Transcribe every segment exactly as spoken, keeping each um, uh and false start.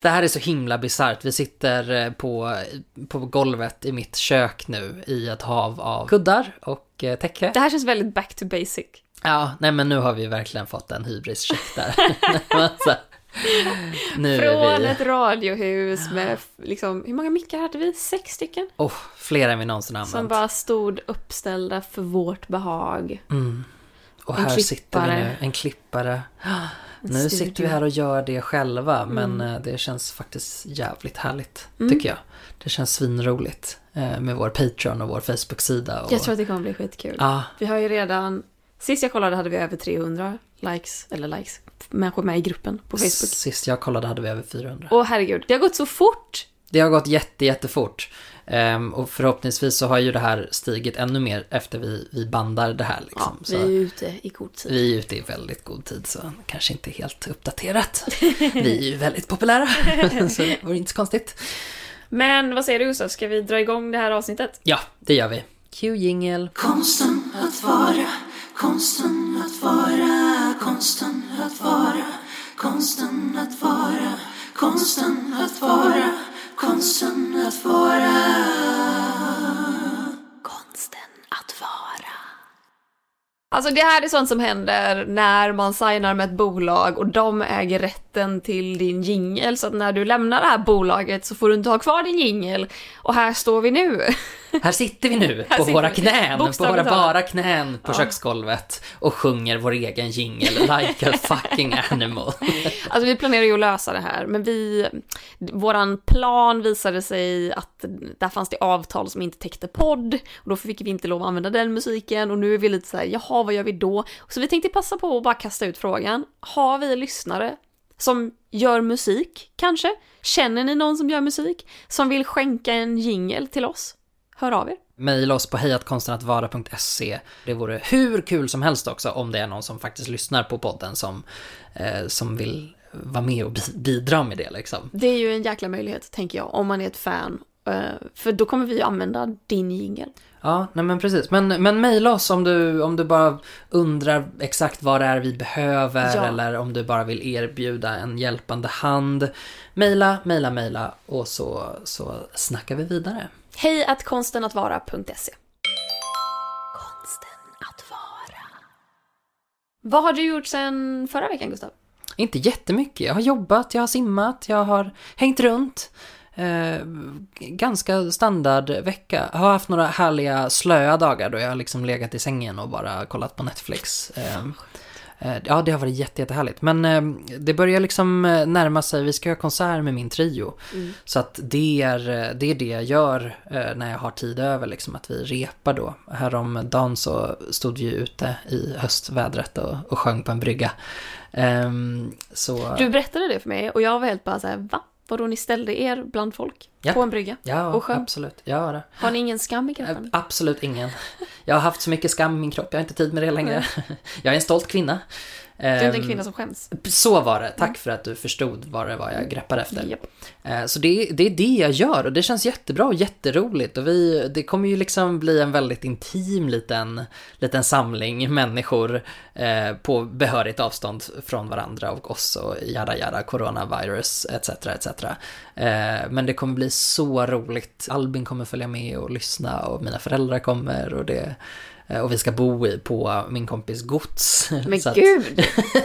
Det här är så himla bisarrt. Vi sitter på, på golvet i mitt kök nu i ett hav av kuddar och täcke. Det här känns väldigt back to basic. Ja, nej men nu har vi verkligen fått en hybris-check där. alltså, nu Från vi... ett radiohus med liksom, hur många mickar hade vi? Sex stycken? Åh, oh, fler än vi någonsin använt. Som bara stod uppställda för vårt behag. Mm. Och här klippare. sitter vi nu, en klippare. En nu studio. Sitter vi här och gör det själva, men mm. det känns faktiskt jävligt härligt, mm. tycker jag. Det känns svinroligt med vår Patreon och vår Facebook-sida. Och... Jag tror att det kommer bli skitkul. Ah. Vi har ju redan, sist jag kollade hade vi över trehundra likes, eller likes, människor med i gruppen på Facebook. Sist jag kollade hade vi över fyrahundra. Åh herregud, det har gått så fort! Det har gått jätte, jättefort. Um, och förhoppningsvis så har ju det här stigit ännu mer efter vi, vi bandar det här. Liksom. Ja, vi är så ute i god tid. Vi är ute i väldigt god tid, så kanske inte helt uppdaterat. Vi är ju väldigt populära, så det var inte så konstigt. Men vad säger du, Gustav? Ska vi dra igång det här avsnittet? Ja, det gör vi. Cue jingle. Konsten att vara, konsten att vara, konsten att vara, konsten att vara, konsten att vara. Konsten att vara. Konsten att vara. Alltså det här är sånt som händer när man signar med ett bolag och de äger rätten till din jingle. Så att när du lämnar det här bolaget så får du inte ha kvar din jingle. Och här står vi nu. Här sitter vi nu på våra knän, på våra bara knän på ja. köksgolvet och sjunger vår egen jingle like a fucking animal. Alltså vi planerar ju att lösa det här, men vi, våran plan visade sig att där fanns det avtal som inte täckte podd och då fick vi inte lov att använda den musiken och nu är vi lite så här, jaha vad gör vi då? Så vi tänkte passa på att bara kasta ut frågan, har vi lyssnare som gör musik kanske? Känner ni någon som gör musik som vill skänka en jingle till oss? Hör av er. Mejla oss på hejatkonstenattvara punkt se. Det vore hur kul som helst också om det är någon som faktiskt lyssnar på podden som, eh, som vill vara med och bidra med det. Liksom. Det är ju en jäkla möjlighet, tänker jag, om man är ett fan. Eh, för då kommer vi ju använda din jingle. Ja, nej men precis. Men, men mejla oss om du, om du bara undrar exakt vad det är vi behöver ja. Eller om du bara vill erbjuda en hjälpande hand. Mejla, mejla, mejla och så, så snackar vi vidare. Hej att konsten att vara punkt se. Konsten att vara. Vad har du gjort sen förra veckan, Gustav? Inte jättemycket. Jag har jobbat, jag har simmat, jag har hängt runt. Eh, ganska standard vecka. Jag har haft några härliga slöa dagar då jag har liksom legat i sängen och bara kollat på Netflix. Eh, eh, ja, det har varit jätte, jättehärligt. Men eh, det börjar liksom närma sig. Vi ska ha konsert med min trio. Mm. Så att det är, det är det jag gör eh, när jag har tid över. Liksom, att vi repar då. Häromdagen så stod vi ute i höstvädret och, och sjöng på en brygga. Eh, så... Du berättade det för mig och jag var helt bara så här, va? Vadå, ni ställde er bland folk ja. På en brygga ja, och sjön? Absolut. Ja, det. Har ni ingen skam i kroppen? Absolut ingen. Jag har haft så mycket skam i min kropp, jag har inte tid med det längre. Jag är en stolt kvinna. Du är inte en kvinna som skäms. Så var det. Tack mm. för att du förstod vad det var jag greppade efter. Yep. Så det, det är det jag gör och det känns jättebra och jätteroligt. Och vi, det kommer ju liksom bli en väldigt intim liten, liten samling människor eh, på behörigt avstånd från varandra och oss och jada jada, coronavirus et cetera et cetera. Eh, men det kommer bli så roligt. Albin kommer följa med och lyssna och mina föräldrar kommer och det... Och vi ska bo i på min kompis gods. Men att... gud,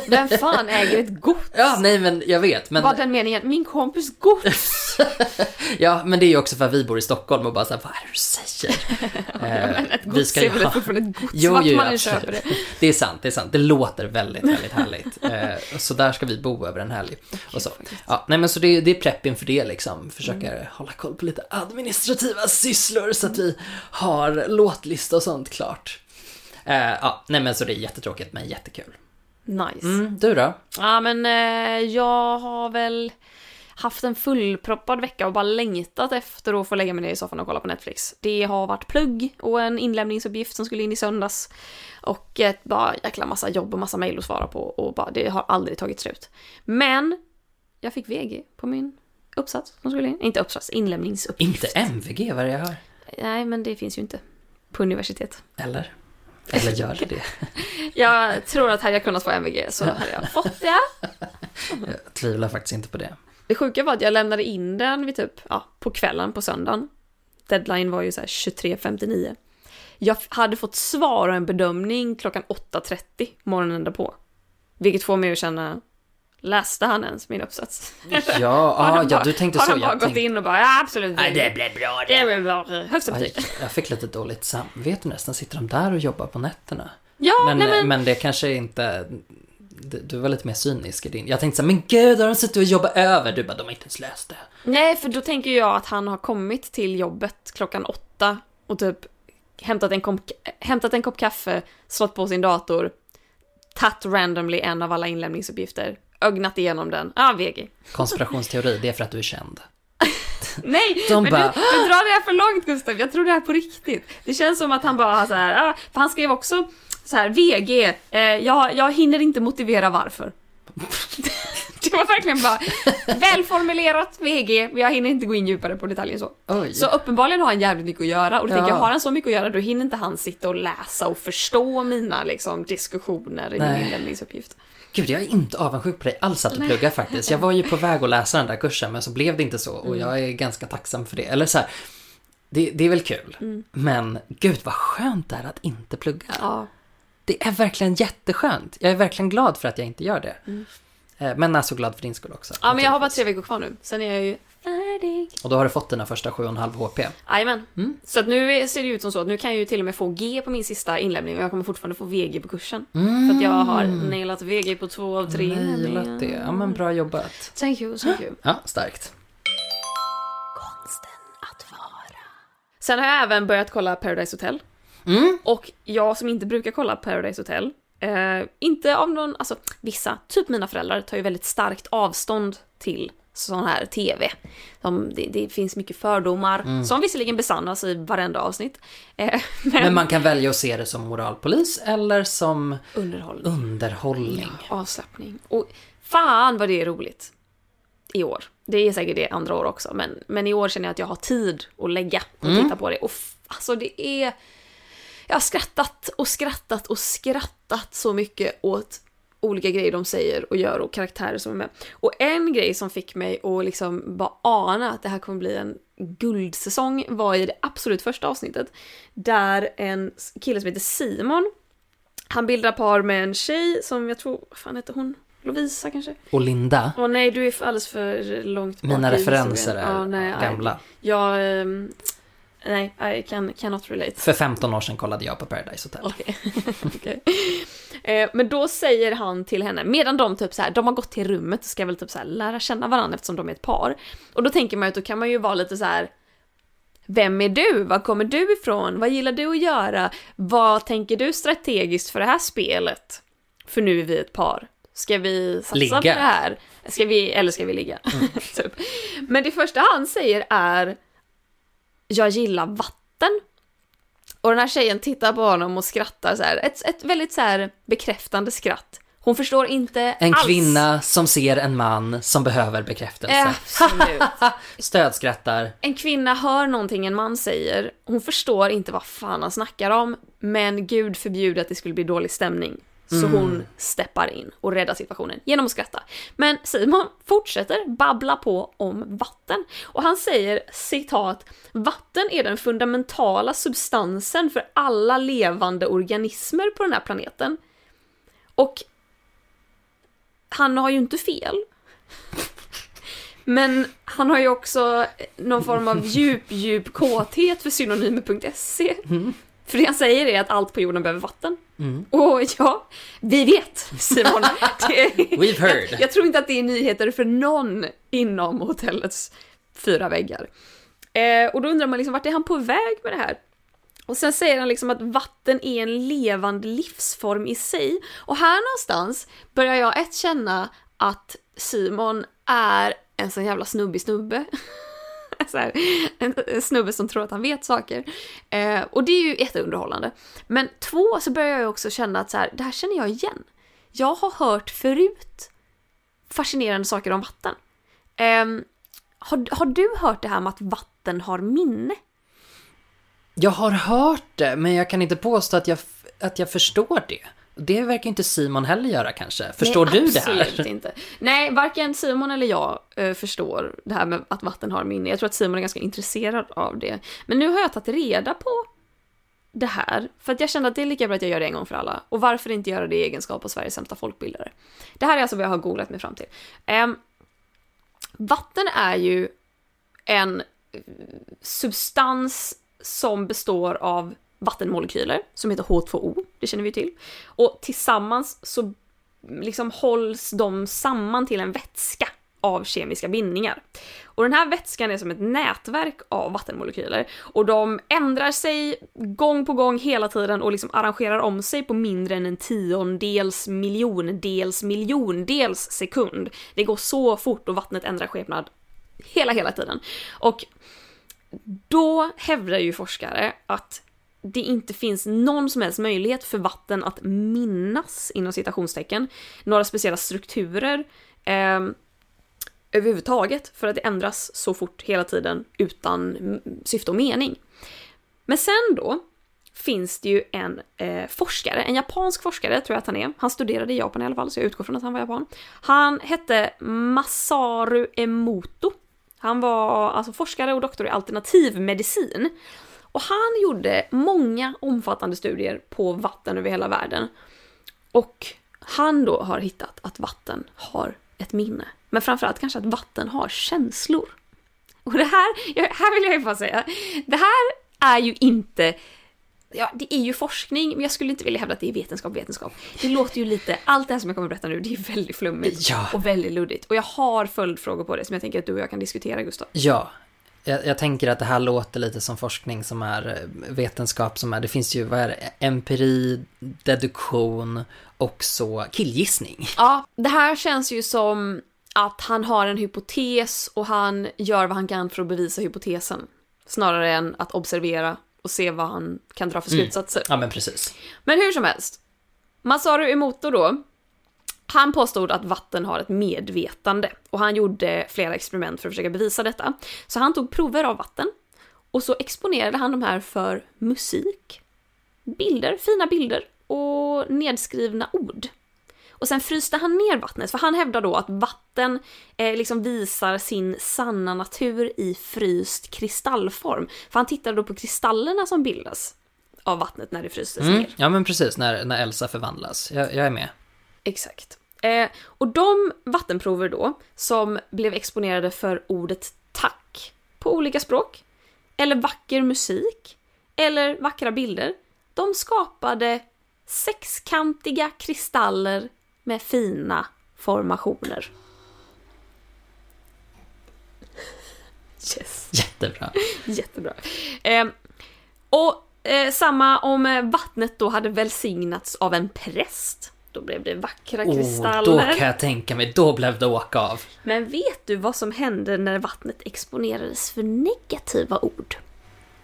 vem fan äger ett gods? Ja, nej men jag vet. Men... Vad den meningen? Min kompis gods? Ja, men det är ju också för att vi bor i Stockholm och bara såhär, vad är det du säger? Ja, men ett gods vi ska är väl fortfarande ett gods? Jo, jo, man köper det. Det är sant, det är sant. Det låter väldigt, väldigt härligt. Så där ska vi bo över en helg. Och så. Ja, nej men så det, det är preppen för det liksom. Försöka mm. hålla koll på lite administrativa sysslor så att vi har låtlista och sånt klart. Uh, ja, nej men så det är jättetråkigt men jättekul. Nice. Mm, du då? Ja men uh, jag har väl haft en fullproppad vecka och bara längtat efter att få lägga mig ner i soffan och kolla på Netflix. Det har varit plugg och en inlämningsuppgift som skulle in i söndags och ett bara jäkla massa jobb och massa mejl att svara på och bara det har aldrig tagit slut. Men jag fick V G på min uppsats som skulle in. Inte uppsats, inlämningsuppgift. Inte M V G vad det jag hör. Nej men det finns ju inte på universitet. Eller? Eller gör det? Jag tror att hade jag kunnat få M V G så hade jag fått det. Jag tvivlar faktiskt inte på det. Det sjuka var att jag lämnade in den vid typ, ja, på kvällen på söndagen. Deadline var ju så här tjugotre femtionio. Jag hade fått svar och en bedömning klockan åtta trettio morgonen därpå. Vilket får mig att känna, läste han ens min uppsats? Ja, aha, bara, ja, du tänkte så. Har han bara jag gått tänkte... in och bara, ja, absolut. Nej, det blev bra. Det blev bra. Högsta betyg. Jag, jag fick lite dåligt samvete nästan. Sitter de där och jobbar på nätterna? Ja, men, nej, men... men det kanske inte... Du var lite mer cynisk i din... Jag tänkte så här, men gud, har de suttit och jobbat över? Du bara, de har inte ens läst det. Nej, för då tänker jag att han har kommit till jobbet klockan åtta och typ hämtat en, kom- hämtat en kopp kaffe, slått på sin dator, tatt randomly en av alla inlämningsuppgifter, ögnat igenom den. Ja, ah, V G. Konspirationsteori, det är för att du är känd. Nej, de men bara... du, du drar det här för långt, Gustav. Jag tror det här på riktigt. Det känns som att han bara har så här... Ah, för han skrev också... Så här, V G, eh, jag, jag hinner inte motivera varför. Det var verkligen bara välformulerat V G, men jag hinner inte gå in djupare på detaljer så. Oj. Så uppenbarligen har han jävligt mycket att göra. Och då ja. tänker jag, har han så mycket att göra, då hinner inte han sitta och läsa och förstå mina liksom, diskussioner i min inlämningsuppgift. Gud, jag är inte avundsjuk på dig alls att du pluggar faktiskt. Jag var ju på väg att läsa den där kursen, men så blev det inte så. Och mm. jag är ganska tacksam för det. Eller så här... Det, det är väl kul, mm. men gud vad skönt det är att inte plugga. Ja. Det är verkligen jätteskönt. Jag är verkligen glad för att jag inte gör det. Mm. Men är så glad för din skull också. Ja, men jag har bara tre veckor kvar nu. Sen är jag ju färdig. Och då har du fått dina första sju komma fem H P. Jajamän. Mm. Så att nu ser det ut som så. Att nu kan jag ju till och med få G på min sista inlämning. Och jag kommer fortfarande få V G på kursen. Mm. För att jag har nailat V G på två av tre. Nailat det. Ja, men bra jobbat. Thank you, thank you. Ja, starkt. Sen har jag även börjat kolla Paradise Hotel. Mm. Och jag som inte brukar kolla Paradise Hotel, eh, inte av någon, alltså vissa, typ mina föräldrar tar ju väldigt starkt avstånd till sån här tv. De, det, det finns mycket fördomar mm. som visserligen besannas i varenda avsnitt. Eh, men... men man kan välja att se det som moralpolis eller som underhållning. underhållning. Ja, avslappning. Och fan vad det är roligt i år. Det är säkert det andra år också. Men, men i år känner jag att jag har tid att lägga och mm. titta på det. Och f- alltså det är... Jag har skrattat och skrattat och skrattat så mycket åt olika grejer de säger och gör och karaktärer som är med. Och en grej som fick mig att liksom bara ana att det här kommer bli en guldsäsong var i det absolut första avsnittet. Där en kille som heter Simon, han bildar par med en tjej som jag tror... Vad fan heter hon? Lovisa kanske. Och Linda. Åh nej, du är alldeles för långt bort. Mina referenser är ah, nej, gamla. Jag, nej, I can, cannot relate. För femton år sedan kollade jag på Paradise Hotel. Okej. Okay. Okay. Men då säger han till henne, medan de typ så här, de har gått till rummet och ska väl typ så här lära känna varandra eftersom de är ett par. Och då tänker man ju att då kan man ju vara lite så här, vem är du? Var kommer du ifrån? Vad gillar du att göra? Vad tänker du strategiskt för det här spelet? För nu är vi ett par. Ska vi satsa ligga. på det här? Ska vi, eller ska vi ligga? Mm. Typ. Men det första han säger är jag gillar vatten. Och den här tjejen tittar på honom och skrattar så här. Ett, ett väldigt så här bekräftande skratt. Hon förstår inte en alls. En kvinna som ser en man som behöver bekräftelse. Absolut. Stödskrattar. En kvinna hör någonting en man säger. Hon förstår inte vad fan han snackar om. Men gud förbjuder att det skulle bli dålig stämning. Så hon mm. steppar in och räddar situationen genom att skratta. Men Simon fortsätter babbla på om vatten. Och han säger, citat, vatten är den fundamentala substansen för alla levande organismer på den här planeten. Och han har ju inte fel. Men han har ju också någon form av djup, djup kåthet för synonymer punkt se. Mm. För det han säger är att allt på jorden behöver vatten. Mm. Och ja, vi vet, Simon. Det, We've heard. Jag, jag tror inte att det är nyheter för någon inom hotellets fyra väggar. Eh, och då undrar man liksom, vart är han på väg med det här? Och sen säger han liksom att vatten är en levande livsform i sig. Och här någonstans börjar jag ett känna att Simon är en sån jävla snubbig snubbe. Så här, en snubbe som tror att han vet saker. Eh, och det är ju jätteunderhållande. Men två, så börjar jag också känna att så här, det här känner jag igen. Jag har hört förut fascinerande saker om vatten. Eh, har, har du hört det här med att vatten har minne? Jag har hört det, men jag kan inte påstå att jag, att jag förstår det. Det verkar inte Simon heller göra kanske. Förstår Nej, du det här? Absolut inte. Nej, varken Simon eller jag eh, förstår det här med att vatten har minne. Jag tror att Simon är ganska intresserad av det. Men nu har jag tagit reda på det här. För att jag kände att det är lika bra att jag gör det en gång för alla. Och varför inte göra det i egenskap av Sveriges sämsta folkbildare? Det här är alltså vad jag har googlat mig fram till. Eh, vatten är ju en substans som består av vattenmolekyler som heter H två O, det känner vi till. Och tillsammans så liksom hålls de samman till en vätska av kemiska bindningar. Och den här vätskan är som ett nätverk av vattenmolekyler och de ändrar sig gång på gång hela tiden och liksom arrangerar om sig på mindre än en tiondels, miljondels, miljondels sekund. Det går så fort och vattnet ändrar skepnad hela hela tiden. Och då hävdar ju forskare att det inte finns någon som helst möjlighet för vatten att minnas, inom citationstecken, några speciella strukturer eh, överhuvudtaget, för att det ändras så fort hela tiden utan syfte och mening. Men sen då finns det ju en eh, forskare, en japansk forskare tror jag att han är. Han studerade i Japan i alla fall, så jag utgår från att han var japan. Han hette Masaru Emoto. Han var alltså forskare och doktor i alternativmedicin. Och han gjorde många omfattande studier på vatten över hela världen. Och han då har hittat att vatten har ett minne. Men framförallt kanske att vatten har känslor. Och det här, här vill jag ju bara säga, det här är ju inte... Ja, det är ju forskning, men jag skulle inte vilja hävda att det är vetenskap, vetenskap. Det låter ju lite, allt det här som jag kommer att berätta nu, det är väldigt flummigt ja. och väldigt luddigt. Och jag har följdfrågor på det som jag tänker att du och jag kan diskutera, Gustav. Ja, jag, jag tänker att det här låter lite som forskning som är vetenskap, som är, det finns ju vad är det, empiri, deduktion och så killgissning. Ja, det här känns ju som att han har en hypotes och han gör vad han kan för att bevisa hypotesen, snarare än att observera och se vad han kan dra för slutsatser. Mm. Ja, men precis. Men hur som helst. Masaru Emoto då, han påstod att vatten har ett medvetande. Och han gjorde flera experiment för att försöka bevisa detta. Så han tog prover av vatten. Och så exponerade han de här för musik, bilder, fina bilder och nedskrivna ord. Och sen fryste han ner vattnet. För han hävdar då att vatten eh, liksom visar sin sanna natur i fryst kristallform. För han tittade då på kristallerna som bildas av vattnet när det frystes mm. ner. Ja men precis, när, när Elsa förvandlas. Jag, jag är med. Exakt. Eh, och de vattenprover då som blev exponerade för ordet tack på olika språk. Eller vacker musik. Eller vackra bilder. De skapade sexkantiga kristaller med fina formationer. Yes. Jättebra. Jättebra. Eh, och eh, samma om vattnet då hade välsignats av en präst. Då blev det vackra oh, kristaller. Då kan jag tänka mig, då blev det åka av. Men vet du vad som hände när vattnet exponerades för negativa ord?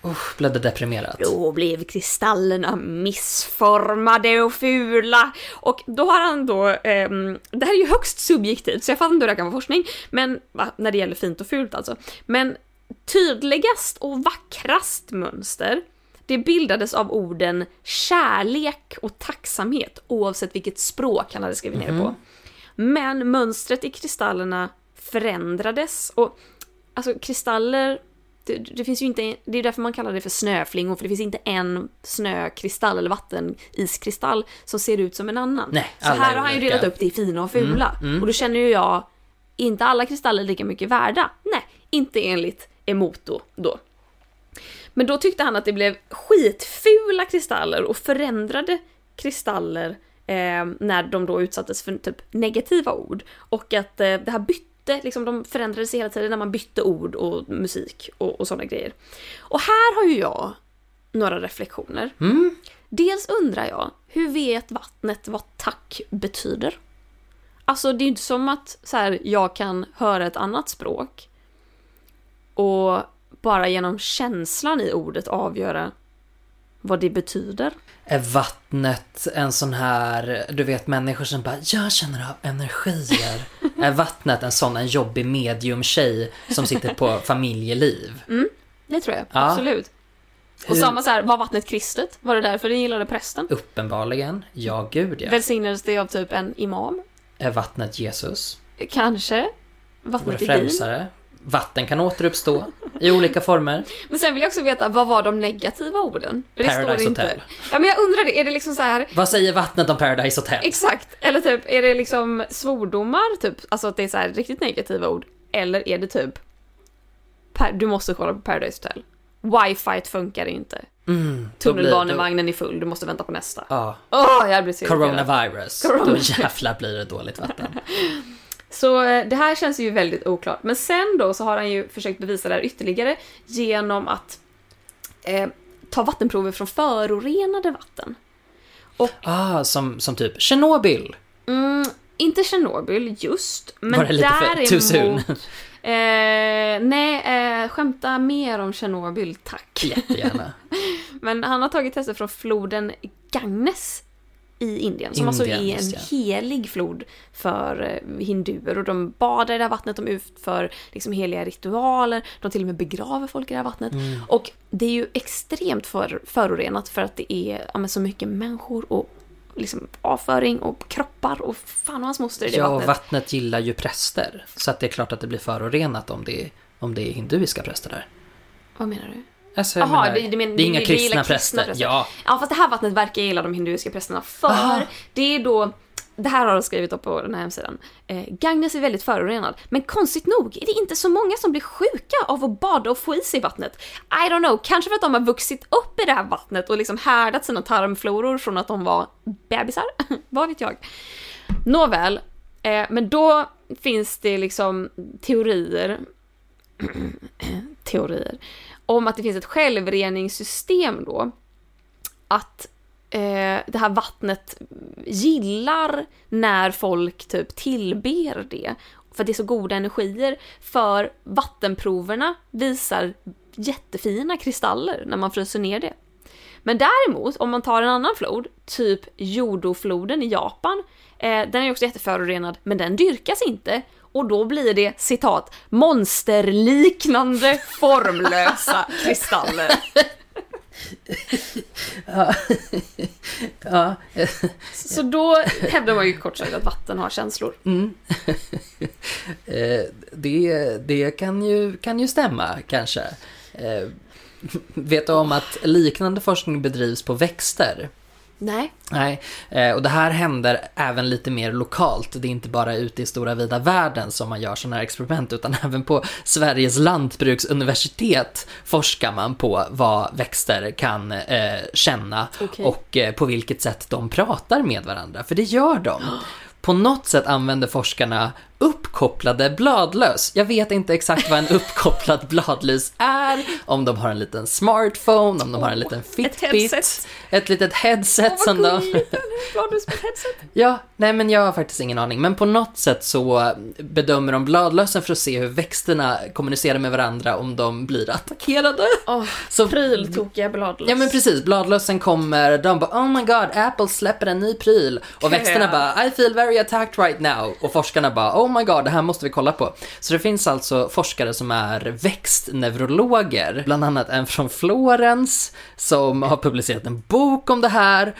Oh, blev det deprimerat. Då blev kristallerna missformade och fula. Och då har han då eh, det här är ju högst subjektivt, så jag fattar inte hur det kan vara forskning, men när det gäller fint och fult alltså. Men tydligast och vackrast mönster, det bildades av orden kärlek och tacksamhet, oavsett vilket språk han hade skrivit mm. ner på. Men mönstret i kristallerna förändrades. Och alltså kristaller, Det, det finns ju inte, det är därför man kallar det för snöflingor, för det finns inte en snökristall eller vatteniskristall som ser ut som en annan. Nej, så här har han ju delat upp det i fina och fula. Mm, mm. Och då känner ju jag, inte alla kristaller lika mycket värda. Nej, inte enligt Emoto då. Men då tyckte han att det blev skitfula kristaller och förändrade kristaller eh, när de då utsattes för typ negativa ord. Och att eh, det här bytte liksom, de förändrades hela tiden när man bytte ord och musik och, och sådana grejer. Och här har ju jag några reflektioner. Mm. Dels undrar jag, hur vet vattnet vad tack betyder? Alltså det är ju inte som att så här, jag kan höra ett annat språk och bara genom känslan i ordet avgöra vad det betyder. Är vattnet en sån här, du vet människor som bara, jag känner av energier. Är vattnet en sån en jobbig medium tjej som sitter på familjeliv? Mm, det tror jag, ja. Absolut. Hur? Och samma så här, var vattnet kristet? Var det därför du gillade prästen? Uppenbarligen, ja gud ja. Välsignades det av typ en imam? Är vattnet Jesus? Kanske. Vattnet frälsare. Vatten kan återuppstå i olika former. Men sen vill jag också veta, vad var de negativa orden? För det Paradise står inte. Hotel. Ja, men jag undrar det, är det liksom så här... Vad säger vattnet om Paradise Hotel? Exakt, eller typ, är det liksom svordomar, typ? Alltså att det är så här riktigt negativa ord. Eller är det typ, du måste kolla på Paradise Hotel. Wi-Fi funkar inte. Mm, tunnelbanevagnen då... är full, du måste vänta på nästa. Ja. Oh, jag blir så Coronavirus. Coronavirus. Då jävla blir det dåligt vatten. Så det här känns ju väldigt oklart. Men sen då så har han ju försökt bevisa det här ytterligare genom att eh, ta vattenprover från förorenade vatten. Och, ah, som, som typ Chernobyl. Mm, inte Chernobyl just, men däremot... Eh, nej, eh, skämta mer om Tjernobyl, tack. Jättegärna. Men han har tagit tester från floden Ganges i Indien, som Indian, alltså är en ja. helig flod för hinduer, och de badar i det här vattnet, de utför liksom heliga ritualer, de till och med begraver folk i det här vattnet. Mm. Och det är ju extremt för, förorenat för att det är ja, men så mycket människor och liksom avföring och kroppar och fan och hans moster i det ja, vattnet. Ja, vattnet gillar ju präster, så att det är klart att det blir förorenat om det är, om det är hinduiska präster där. Vad menar du? Alltså, Aha, menar, det, det, men, det är inga det, kristna, kristna präster. präster. Ja. ja, fast det här vattnet verkar gilla de hinduiska prästerna för ah. det är då, det här har de skrivit upp på den här hemsidan. Eh, Ganges är väldigt förorenad, men konstigt nog är det inte så många som blir sjuka av att bada och få is i vattnet. I don't know, kanske för att de har vuxit upp i det här vattnet och liksom härdat sina tarmfloror från att de var bebisar. Vad vet jag. Nåväl, eh, men då finns det liksom teorier teorier om att det finns ett självreningssystem då, att eh, det här vattnet gillar när folk typ tillber det, för det är så goda energier, för vattenproverna visar jättefina kristaller när man fryser ner det. Men däremot, om man tar en annan flod, typ Jordofloden i Japan, eh, den är också jätteförorenad, men den dyrkas inte. Och då blir det, citat, monsterliknande formlösa kristaller. Ja. Ja. Så då hävdar man ju kort sagt att vatten har känslor. Mm. Det, det kan ju, kan ju stämma, kanske. Vet du om att liknande forskning bedrivs på växter? Nej. Nej, och det här händer även lite mer lokalt. Det är inte bara ute i stora vida världen som man gör sådana här experiment, utan även på Sveriges lantbruksuniversitet forskar man på vad växter kan eh, känna okay. och eh, på vilket sätt de pratar med varandra, för det gör de. På något sätt använder forskarna uppkopplade bladlös. Jag vet inte exakt vad en uppkopplad bladlös är. Om de har en liten smartphone, om de har en liten Fitbit. Ett headset. Ett litet headset. Oh, som de... Bladlös med headset. Ja, nej men jag har faktiskt ingen aning. Men på något sätt så bedömer de bladlösen för att se hur växterna kommunicerar med varandra om de blir attackerade. Oh, så pryltokiga bladlös. Ja men precis, bladlösen kommer, de bara oh my god, Apple släpper en ny pryl. Och växterna bara I feel very attacked right now. Och forskarna bara oh my god, det här måste vi kolla på. Så det finns alltså forskare som är växtneurologer, bland annat en från Florens som har publicerat en bok om det här,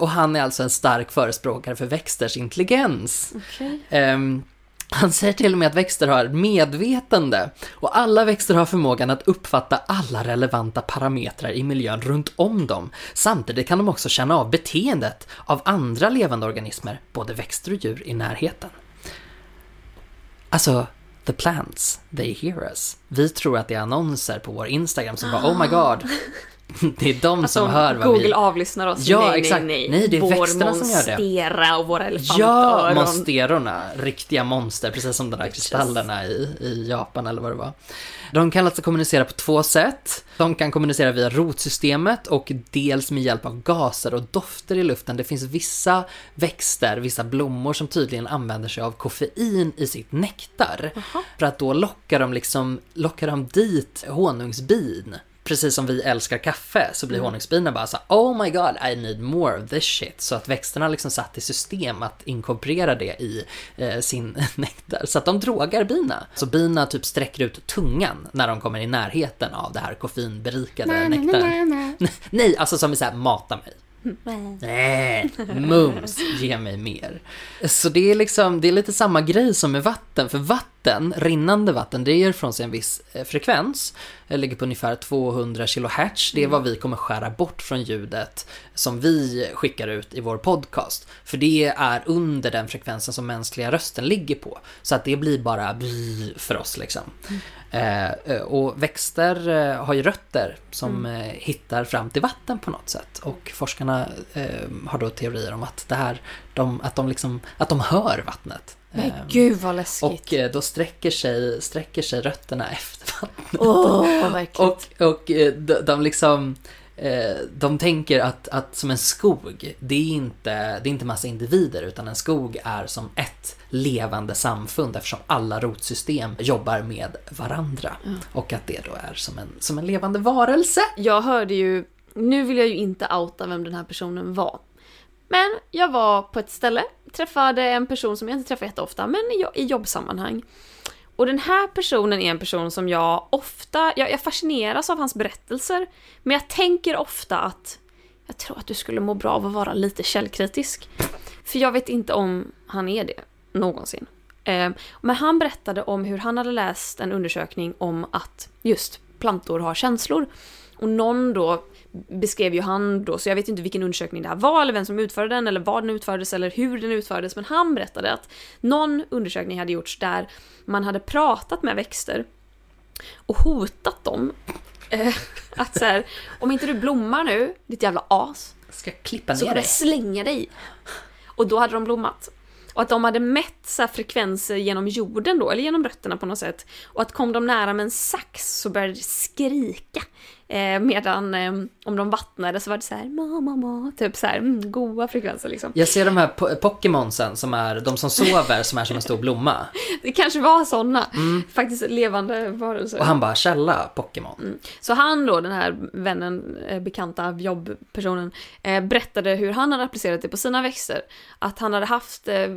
och han är alltså en stark förespråkare för växters intelligens. Okay. Um, Han säger till och med att växter har medvetande, och alla växter har förmågan att uppfatta alla relevanta parametrar i miljön runt om dem. Samtidigt kan de också känna av beteendet av andra levande organismer, både växter och djur i närheten. Alltså, the plants, they hear us. Vi tror att det är annonser på vår Instagram som bara, oh my god, det är de alltså, som hör vad Google vi... Google avlyssnar oss. Ja, nej, exakt. Nej, nej. nej det är vår växterna som gör det. Vår monstera och våra elefantöron. Ja, monsterorna. Riktiga monster, precis som de där kristallerna i, i Japan eller vad det var. De kan alltså kommunicera på två sätt. De kan kommunicera via rotsystemet och dels med hjälp av gaser och dofter i luften. Det finns vissa växter, vissa blommor som tydligen använder sig av koffein i sitt nektar. Aha. För att då lockar de, liksom, lockar de dit honungsbin. precis som vi älskar kaffe så blir mm. honungsbina bara så här, oh my god, I need more of this shit. Så att växterna liksom satt i system att inkorporera det i eh, sin nektar. Så att de drogar bina. Så bina typ sträcker ut tungan när de kommer i närheten av det här koffeinberikade nektar. Nej, nej, nej. Nej, alltså som är så här, mata mig. Nej, mums, ge mig mer. Så det är liksom, det är lite samma grej som med vatten. För vatten, rinnande vatten, det ger från sig en viss frekvens. Det ligger på ungefär tvåhundra kilohertz. Det är vad vi kommer skära bort från ljudet som vi skickar ut i vår podcast. För det är under den frekvensen som mänskliga rösten ligger på. Så att det blir bara för oss liksom. Eh, och växter eh, har ju rötter som eh, hittar fram till vatten på något sätt. Och forskarna eh, har då teorier om att det här, de, att, de liksom, att de hör vattnet. Men gud vad läskigt. Och då sträcker sig, sträcker sig rötterna efter vattnet. Oh, vad och, och de, de liksom... de tänker att, att som en skog, det är inte, det är inte massa individer, utan en skog är som ett levande samfund eftersom alla rotsystem jobbar med varandra. Mm. Och att det då är som en, som en levande varelse. Jag hörde ju, nu vill jag ju inte outa vem den här personen var, men jag var på ett ställe, träffade en person som jag inte träffar jätteofta, men i jobbsammanhang. Och den här personen är en person som jag ofta... Jag, jag fascineras av hans berättelser. Men jag tänker ofta att... Jag tror att du skulle må bra av att vara lite källkritisk. För jag vet inte om han är det någonsin. Eh, men han berättade om hur han hade läst en undersökning om att just plantor har känslor. Och någon då beskrev ju han då... Så jag vet inte vilken undersökning det här var. Eller vem som utförde den. Eller vad den utfördes. Eller hur den utfördes. Men han berättade att någon undersökning hade gjorts där... Man hade pratat med växter och hotat dem eh, att så här, om inte du blommar nu, ditt jävla as, ska jag klippa ner dig, så kommer jag slänga dig. Och då hade de blommat. Och att de hade mätt så här, frekvenser genom jorden då, eller genom rötterna på något sätt. Och att kom de nära med en sax så började det skrika. Eh, medan eh, om de vattnade så var det så här ma, ma, ma, typ så här mm, goa frekvenser liksom. Jag ser de här po- Pokémonsen som är de som sover som är som en stor blomma. Det kanske var såna mm. faktiskt levande varelser. Och han bara källa Pokémon. Mm. Så han då den här vännen eh, bekanta jobbpersonen eh, berättade hur han hade applicerat det på sina växter, att han hade haft eh,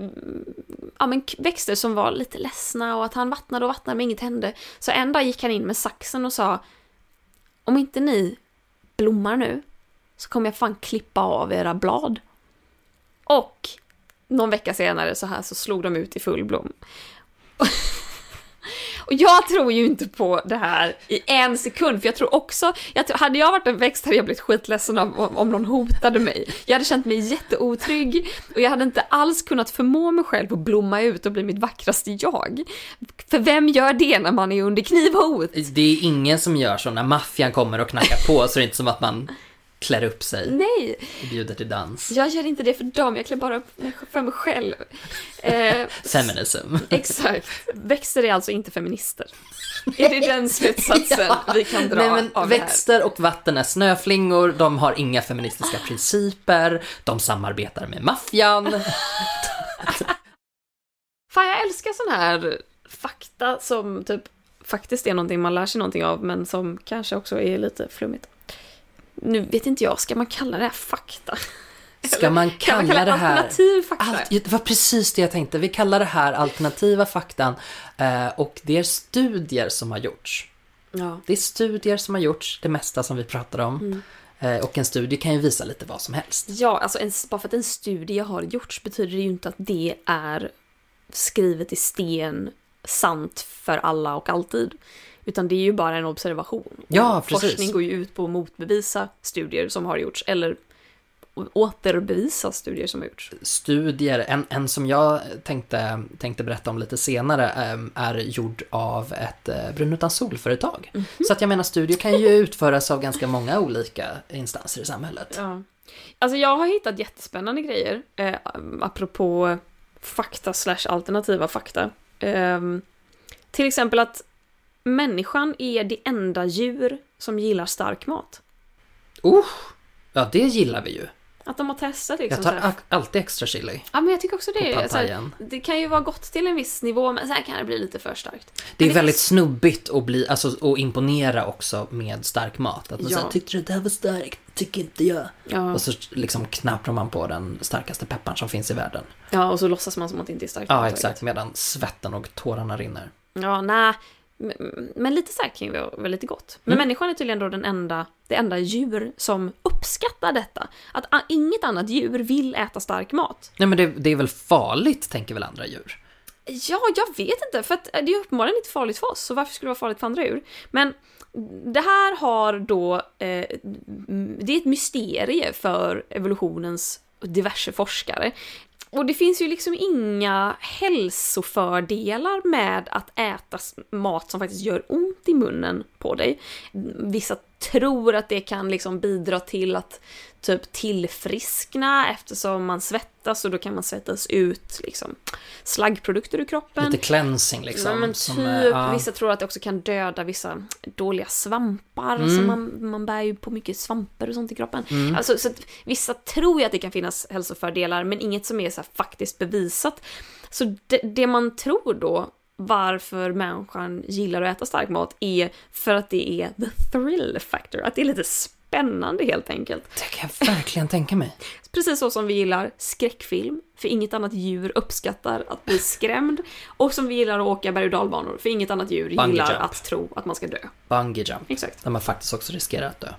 ja men växter som var lite ledsna och att han vattnade och vattnade men inget hände. Så en dag gick han in med saxen och sa: om inte ni blommar nu så kommer jag fan klippa av era blad. Och någon vecka senare så här så slog de ut i full blom. Och jag tror ju inte på det här i en sekund. För jag tror också... Jag tror, hade jag varit en växt hade jag blivit skitledsen om, om någon hotade mig. Jag hade känt mig jätteotrygg. Och jag hade inte alls kunnat förmå mig själv att blomma ut och bli mitt vackraste jag. För vem gör det när man är under knivhot? Det är ingen som gör så. När maffian kommer och knackar på så är det inte som att man... klär upp sig. Nej. Och bjuder till dans. Jag gör inte det för dem, jag klär bara upp för mig själv. Eh, Feminism. Exakt. Växter är alltså inte feminister. Är det den slutsatsen ja. Vi kan dra? Nej, men av växter och vatten är snöflingor, de har inga feministiska principer, de samarbetar med maffian. Fan, jag älskar sån här fakta som typ faktiskt är någonting man lär sig någonting av, men som kanske också är lite flummigt. Nu vet inte jag, ska man kalla det här fakta? Ska man kalla, man kalla det här alternativ fakta? Allt, det var precis det jag tänkte. Vi kallar det här alternativa faktan. Och det är studier som har gjorts. Ja. Det är studier som har gjorts, det mesta som vi pratar om. Mm. Och en studie kan ju visa lite vad som helst. Ja, alltså en, bara för att en studie har gjorts betyder det ju inte att det är skrivet i sten, sant för alla och alltid. Utan det är ju bara en observation. Ja, precis. Forskning går ju ut på att motbevisa studier som har gjorts. Eller återbevisa studier som har gjorts. Studier, en, en som jag tänkte, tänkte berätta om lite senare är gjord av ett brun utan solföretag. Mm-hmm. Så att jag menar, studier kan ju utföras av ganska många olika instanser i samhället. Ja. Alltså jag har hittat jättespännande grejer. Eh, apropå fakta slash alternativa fakta. Eh, till exempel att människan är det enda djur som gillar stark mat. Oh, ja det gillar vi ju. Att de har testat liksom. Jag tar alltid extra chili. Ja, men jag tycker också det. Alltså, det kan ju vara gott till en viss nivå, men sen kan det bli lite för starkt. Det är, är väldigt snubbigt att bli, alltså, att imponera också med stark mat. Att man ja. säger, tyckte du det här var starkt? Tycker inte jag. Ja. Och så liksom knappar man på den starkaste pepparn som finns i världen. Ja, och så låtsas man som att det inte är starkt. Ja, exakt. Medan svetten och tårarna rinner. Ja, nej. Men lite starkt kan ju vara lite gott. Men mm. människan är tydligen då den enda, det enda djur som uppskattar detta. Att a- inget annat djur vill äta stark mat. Nej, men det, det är väl farligt, tänker väl andra djur? Ja, jag vet inte. För att det är uppenbarligen inte farligt för oss. Så varför skulle det vara farligt för andra djur? Men det här har då... Eh, det är ett mysterie för evolutionens diverse forskare. Och det finns ju liksom inga hälsofördelar med att äta mat som faktiskt gör ont i munnen på dig. Vissa tror att det kan liksom bidra till att typ tillfriskna eftersom man svettas, och då kan man svettas ut liksom slaggprodukter ur kroppen. Lite cleansing liksom. Ja, men typ, som är, ja. Vissa tror att det också kan döda vissa dåliga svampar. Mm. Alltså man, man bär ju på mycket svampar och sånt i kroppen. Mm. Alltså, så att vissa tror ju att det kan finnas hälsofördelar, men inget som är så här faktiskt bevisat. Så det, det man tror då, varför människan gillar att äta stark mat, är för att det är the thrill factor. Att det är lite spännande helt enkelt. Det kan jag verkligen tänka mig. Precis så som vi gillar skräckfilm, för inget annat djur uppskattar att bli skrämd. Och som vi gillar att åka berg- och dalbanor, för inget annat djur Bungee gillar jump. Att tro att man ska dö. Bungee jump. Exakt. Där man faktiskt också riskerar att dö.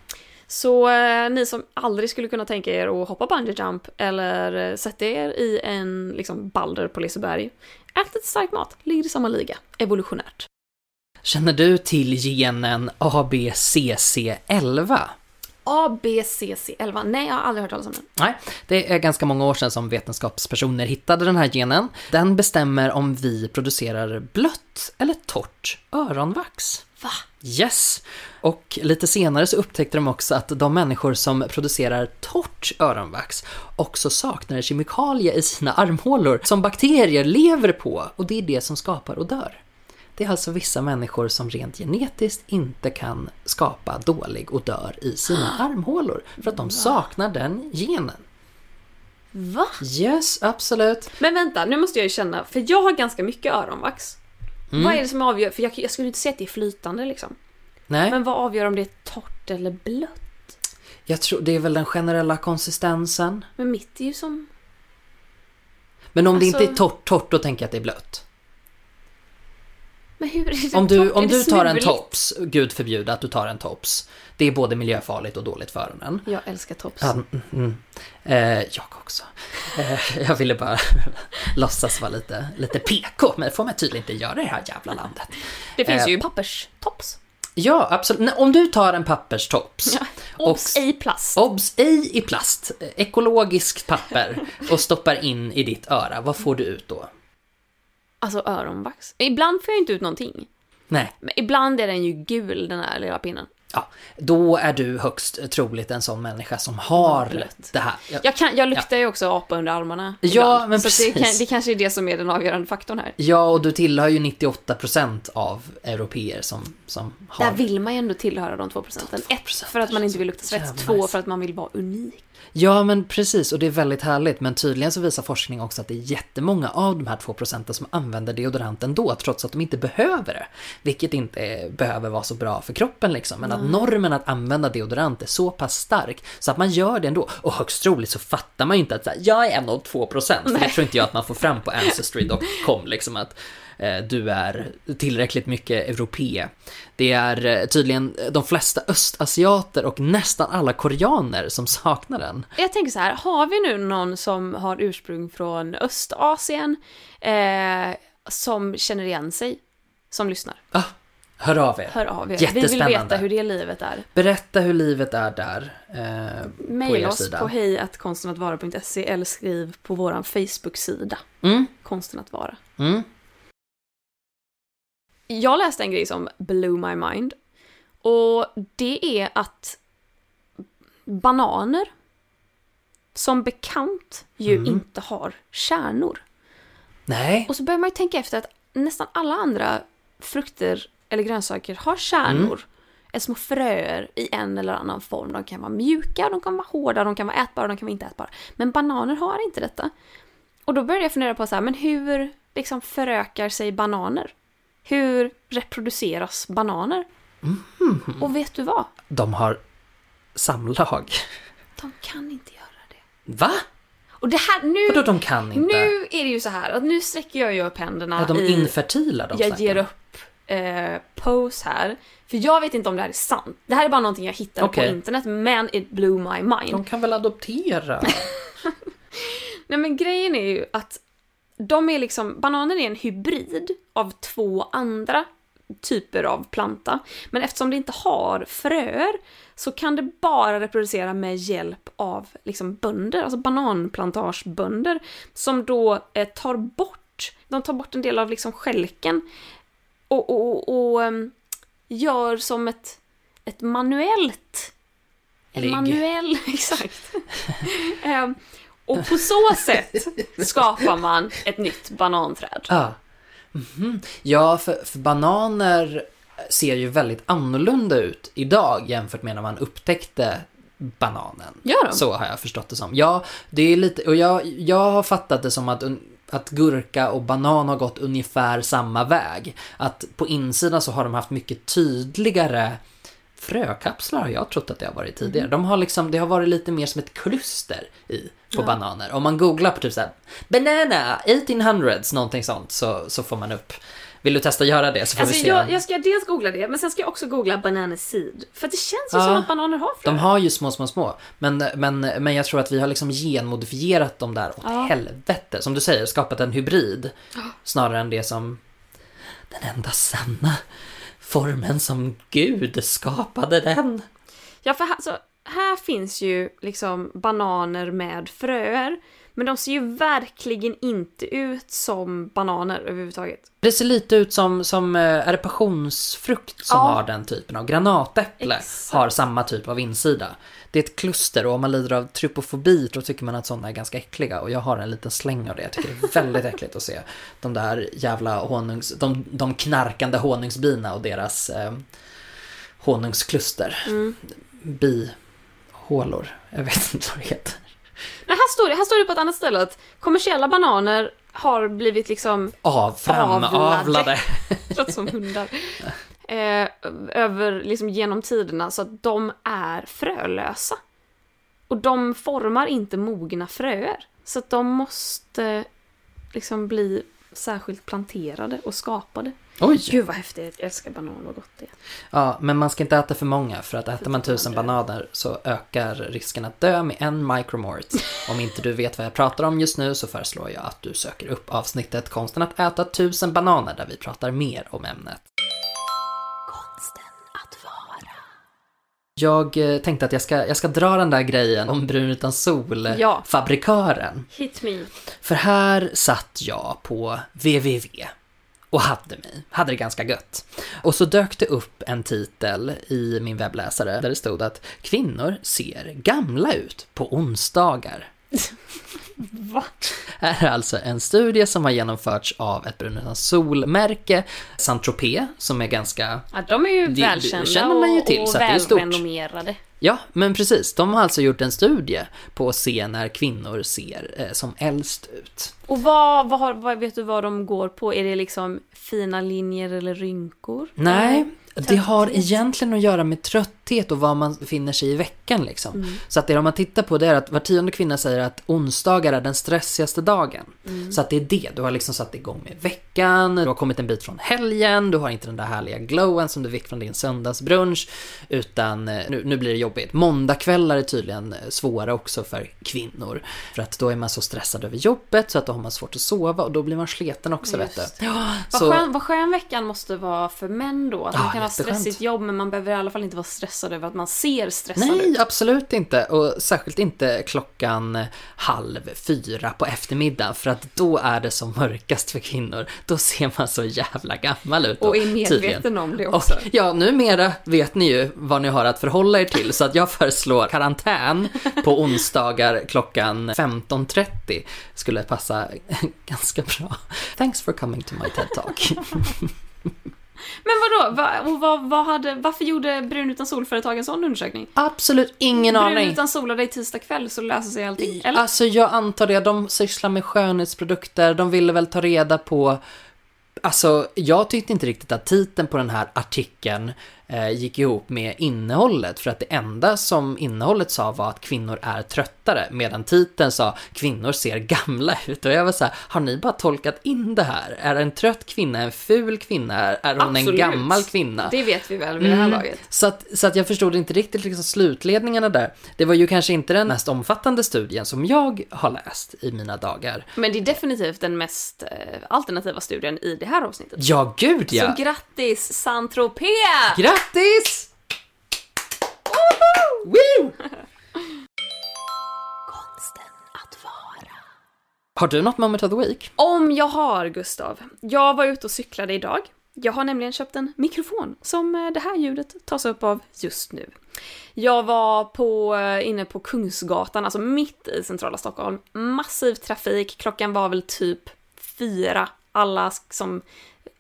Så eh, ni som aldrig skulle kunna tänka er att hoppa bungee jump eller eh, sätta er i en liksom, balder på Liseberg, ät ett starkt mat, ligger i samma liga, evolutionärt. Känner du till genen A B C C elva? A B C C elva? Nej, jag har aldrig hört talas om den. Nej, det är ganska många år sedan som vetenskapspersoner hittade den här genen. Den bestämmer om vi producerar blött eller torrt öronvax. Va? Yes. Och lite senare så upptäckte de också att de människor som producerar torrt öronvax också saknar kemikalier i sina armhålor som bakterier lever på, och det är det som skapar odör. Det är alltså vissa människor som rent genetiskt inte kan skapa dålig odör i sina armhålor för att de saknar den genen. Va? Yes, absolut. Men vänta, nu måste jag ju känna, för jag har ganska mycket öronvax. Mm. Vad är det som avgör? För jag, jag skulle inte säga att det är flytande liksom. Nej. Men vad avgör om det är torrt eller blött? Jag tror det är väl den generella konsistensen. Men mitt är ju som... Men om alltså... det inte är torrt, torrt, då tänker jag att det är blött. Men hur är det om du, torrt? Om är det du tar en tops, gud förbjuda att du tar en tops. Det är både miljöfarligt och dåligt för öronen. Jag älskar tops. Mm, mm. Eh, jag också. Eh, jag ville bara låtsas vara lite, lite P K, men det får man tydligen inte göra i det här jävla landet. Det finns eh, ju papperstops. Ja, absolut. Nej, om du tar en papperstops. Ja. Obs i plast. Obs i, i plast. Ekologiskt papper och stoppar in i ditt öra. Vad får du ut då? Alltså öronvax. Ibland får jag inte ut någonting. Nej. Men ibland är den ju gul, den här lilla pinnen. Ja, då är du högst troligt en sån människa som har ja, det här. Jag, jag, kan, jag luktar ja. ju också apa under armarna. Ja, ibland. Men precis. Så det, det kanske är det som är den avgörande faktorn här. Ja, och du tillhör ju nittioåtta procent av europeer som, som har... Där vill man ju ändå tillhöra de två procenten. ett för att man inte vill lukta svett, två för att man vill vara unik. Ja, men precis. Och det är väldigt härligt. Men tydligen så visar forskning också att det är jättemånga av de här två procenten som använder deodorant ändå, trots att de inte behöver det. Vilket inte är, behöver vara så bra för kroppen liksom. Men mm. att normen att använda deodorant är så pass stark så att man gör det ändå. Och högst troligt så fattar man ju inte att så här, jag är en av två procent. Nej. Det tror inte jag att man får fram på ancestry dot com liksom att eh, du är tillräckligt mycket europé. Det är tydligen de flesta östasiater och nästan alla koreaner som saknar den. Jag tänker så här, har vi nu någon som har ursprung från Östasien eh, som känner igen sig, som lyssnar? Ah, hör av er. Hör av er. Vi vill veta hur det livet är. Berätta hur livet är där eh, Mail på oss sida. På hej at konsten att vara punkt se eller skriv på vår Facebook-sida. Mm. Konsten att vara. Mm. Jag läste en grej som blew my mind. Och det är att bananer som bekant ju mm. inte har kärnor. Nej. Och så börjar man ju tänka efter att nästan alla andra frukter eller grönsaker har kärnor. Mm. små fröer i en eller annan form. De kan vara mjuka, de kan vara hårda, de kan vara ätbara, de kan vara inte ätbara. Men bananer har inte detta. Och då började jag fundera på så här, men hur liksom förökar sig bananer? Hur reproduceras bananer? Mm. Och vet du vad? De har samlag. De kan inte göra det. Va? Och det här, nu, vadå, de kan inte? Nu är det ju så här, att nu sträcker jag ju upp händerna. Är de i, infertila? De jag ger upp eh, pose här. För jag vet inte om det här är sant. Det här är bara någonting jag hittade okay. på internet, men it blew my mind. De kan väl adoptera? Nej, men grejen är ju att de är liksom, bananen är en hybrid av två andra typer av planta. Men eftersom det inte har fröer så kan det bara reproducera med hjälp av liksom bönder, alltså bananplantagebönder som då eh, tar bort, de tar bort en del av liksom skälken och, och, och, och um, gör som ett, ett manuellt en manuell, exakt. um, och på så sätt skapar man ett nytt bananträd. Ah. Mm-hmm. Ja, för, för bananer ser ju väldigt annorlunda ut idag jämfört med när man upptäckte bananen. Gör de? Så har jag förstått det som. Ja, det är lite, och jag, jag har fattat det som att, att gurka och banan har gått ungefär samma väg. Att på insidan så har de haft mycket tydligare frökapslar, har jag trott att det har varit tidigare. Mm. De har liksom, det har varit lite mer som ett kluster i på ja. bananer. Om man googlar på typ såhär banana eighteen hundreds, någonting sånt, så, så får man upp. Vill du testa göra det så får alltså vi se. Jag, jag ska dels googla det, men sen ska jag också googla banana seed. För att det känns ju ja, som att bananer har frö. De har ju små, små, små. Men, men, men jag tror att vi har liksom genmodifierat dem där åt ja. helvete. Som du säger, skapat en hybrid. Ja. Snarare än det som den enda sanna formen som Gud skapade den. Ja, för här, så här finns ju liksom bananer med fröer, men de ser ju verkligen inte ut som bananer överhuvudtaget. Det ser lite ut som, som är det passionsfrukt som ja. har den typen av granatäpple. Exakt. Har samma typ av insida. Det är ett kluster, och om man lider av trypofobi då tycker man att sådana är ganska äckliga, och jag har en liten släng av det. Jag tycker det är väldigt äckligt att se de där jävla honungs, de, de knarkande honungsbina och deras eh, honungskluster. Mm. Bi hålor. Jag vet inte vad det heter. Nej, här står det, här står det på ett annat ställe att kommersiella bananer har blivit liksom Av, fram, avlade. Trots som hundar. Eh, över liksom genom tiderna, så att de är frölösa. Och de formar inte mogna fröer. Så att de måste liksom bli särskilt planterade och skapade. Oj. Gud vad häftigt, jag älskar bananer, vad gott det är. Ja, men man ska inte äta för många, för att äter man tusen bananer så ökar risken att dö med en micromort. Om inte du vet vad jag pratar om just nu så föreslår jag att du söker upp avsnittet Konsten att äta tusen bananer, där vi pratar mer om ämnet. Konsten att vara. Jag tänkte att jag ska, jag ska dra den där grejen om brun utan sol-fabrikören. Ja. Hit me. För här satt jag på W W W. Och hade mig. Hade det ganska gött. Och så dök det upp en titel i min webbläsare där det stod att kvinnor ser gamla ut på onsdagar. Vad? Här är alltså en studie som har genomförts av ett brun utan solmärke, Saint-Tropez, som är ganska... Ja, de är ju de, välkända känner man ju till, och, och så välrenommerade. Ja, men precis. De har alltså gjort en studie på att se när kvinnor ser eh, som äldst ut. Och vad, vad, har, vad vet du vad de går på? Är det liksom fina linjer eller rynkor? Nej, eller? Det har egentligen att göra med trötthet och vad man finner sig i veckan. Liksom. Mm. Så att det man tittar på det är att var tionde kvinna säger att onsdagar är den stressigaste dagen. Mm. Så att det är det. Du har liksom satt igång med veckan, du har kommit en bit från helgen, du har inte den där härliga glowen som du fick från din söndagsbrunch, utan nu, nu blir det jobbigt. Måndagkvällar är tydligen svåra också för kvinnor, för att då är man så stressad över jobbet så att då har man svårt att sova och då blir man sleten också, vet du. Ja, vad, så... skön, vad skön veckan måste vara för män då, att ja, man kan ha stressigt jobb men man behöver i alla fall inte vara stressad över att man ser stressad ut. Nej, absolut inte, och särskilt inte klockan halv fyra på eftermiddagen, för att då är det som mörkast för kvinnor. Då ser man så jävla gammal ut. Och, och är medveten tydligen. Om det också. Och, ja, numera vet ni ju vad ni har att förhålla er till, så att jag föreslår karantän på onsdagar klockan femton trettio. Skulle passa ganska bra. Thanks for coming to my TED Talk. Men vadå? Va, och vad, vad hade, varför gjorde Brun utan sol-företag en sån undersökning? Absolut ingen Brun aning. Brun utan sol och dig tisdag kväll så löser sig allting, eller? Alltså jag antar det. De sysslar med skönhetsprodukter. De ville väl ta reda på... Alltså jag tyckte inte riktigt att titeln på den här artikeln eh, gick ihop med innehållet. För att det enda som innehållet sa var att kvinnor är tröttare. Medan titeln sa kvinnor ser gamla ut. Och jag var så här, har ni bara tolkat in det här? Är en trött kvinna en ful kvinna? Är hon Absolut. En gammal kvinna? Det vet vi väl vid det här mm. laget. Så att, så att jag förstod inte riktigt liksom slutledningarna där. Det var ju kanske inte den mest omfattande studien som jag har läst i mina dagar. Men det är definitivt den mest eh, alternativa studien i det här avsnittet. Ja, gud ja! Så grattis, Saint-Tropez! Grattis! Woho! Woo! Konsten att vara. Har du något moment of the week? Om jag har, Gustav. Jag var ute och cyklade idag. Jag har nämligen köpt en mikrofon som det här ljudet tas upp av just nu. Jag var på, inne på Kungsgatan, alltså mitt i centrala Stockholm. Massiv trafik. Klockan var väl typ fyra. Alla som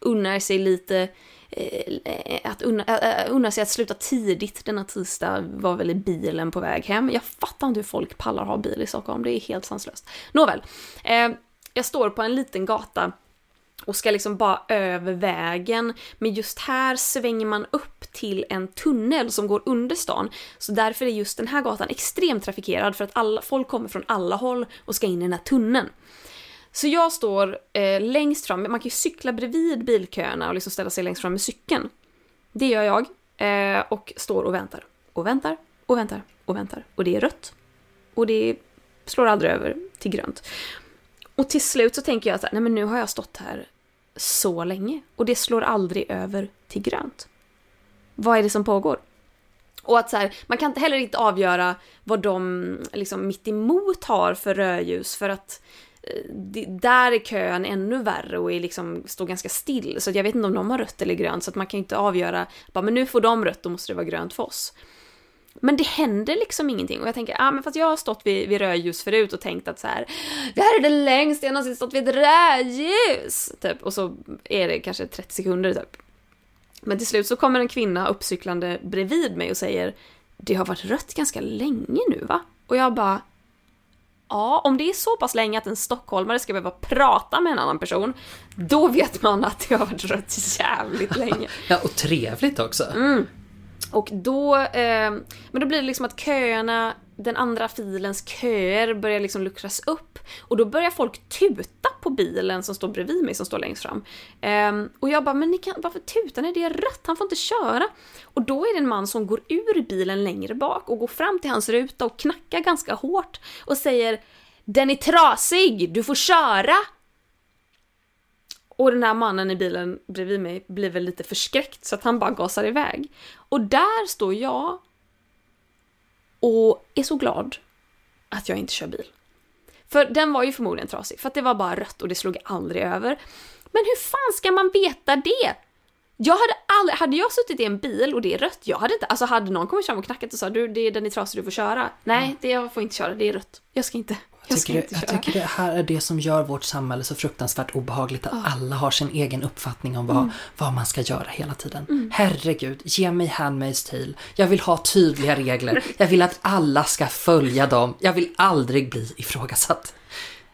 unnar sig lite eh, att unna, äh, unnar sig att sluta tidigt denna tisdag var väl i bilen på väg hem. Jag fattar inte hur folk pallar ha bil i Stockholm. Det är helt sanslöst. Nåväl, eh, jag står på en liten gata och ska liksom bara över vägen. Men just här svänger man upp till en tunnel som går under stan. Så därför är just den här gatan extremt trafikerad för att alla, folk kommer från alla håll och ska in i den här tunneln. Så jag står eh, längst fram. Man kan ju cykla bredvid bilköerna och liksom ställa sig längst fram med cykeln. Det gör jag. Eh, och står och väntar. Och väntar. Och väntar. Och väntar. Och det är rött. Och det slår aldrig över till grönt. Och till slut så tänker jag att nej men nu har jag stått här så länge. Och det slår aldrig över till grönt. Vad är det som pågår? Och att så här, man kan heller inte avgöra vad de liksom mitt emot har för rödljus. För att det, där är kön ännu värre och är liksom, står ganska still. Så att jag vet inte om de har rött eller grönt. Så att man kan inte avgöra, bara, men nu får de rött, då måste det vara grönt för oss. Men det händer liksom ingenting. Och jag tänker, ah, men fast jag har stått vid, vid rödljus förut och tänkt att så här, det här är det längst jag någonsin stått vid ett rödljus. Typ. Och så är det kanske trettio sekunder typ. Men till slut så kommer en kvinna uppcyklande bredvid mig och säger, det har varit rött ganska länge nu va? Och jag bara... Ja, om det är så pass länge att en stockholmare ska behöva prata med en annan person, då vet man att det har varit rött jävligt länge. Ja, och trevligt också. Mm. Och då, eh, men då blir det liksom att köerna, den andra filens köer börjar liksom luckras upp. Och då börjar folk tuta på bilen som står bredvid mig, som står längst fram. Eh, och jag bara, men ni kan, varför tutar ni? Det är rött, han får inte köra. Och då är det en man som går ur bilen längre bak och går fram till hans ruta och knackar ganska hårt. Och säger, den är trasig, du får köra! Och den här mannen i bilen bredvid mig blir väl lite förskräckt så att han bara gasar iväg. Och där står jag och är så glad att jag inte kör bil. För den var ju förmodligen trasig. För att det var bara rött och det slog aldrig över. Men hur fan ska man veta det? Jag hade aldrig, hade jag suttit i en bil och det är rött, jag hade inte, alltså hade någon kommit fram och knackat och sa, du, det är den är trasig, du får köra. Nej, det jag får inte köra, det är rött. Jag ska inte. Jag tycker, det, jag tycker det här är det som gör vårt samhälle så fruktansvärt obehagligt. Att oh. alla har sin egen uppfattning om vad, mm. vad man ska göra hela tiden. Mm. Herregud, ge mig Handmaid's Tale. Jag vill ha tydliga regler. Jag vill att alla ska följa dem. Jag vill aldrig bli ifrågasatt.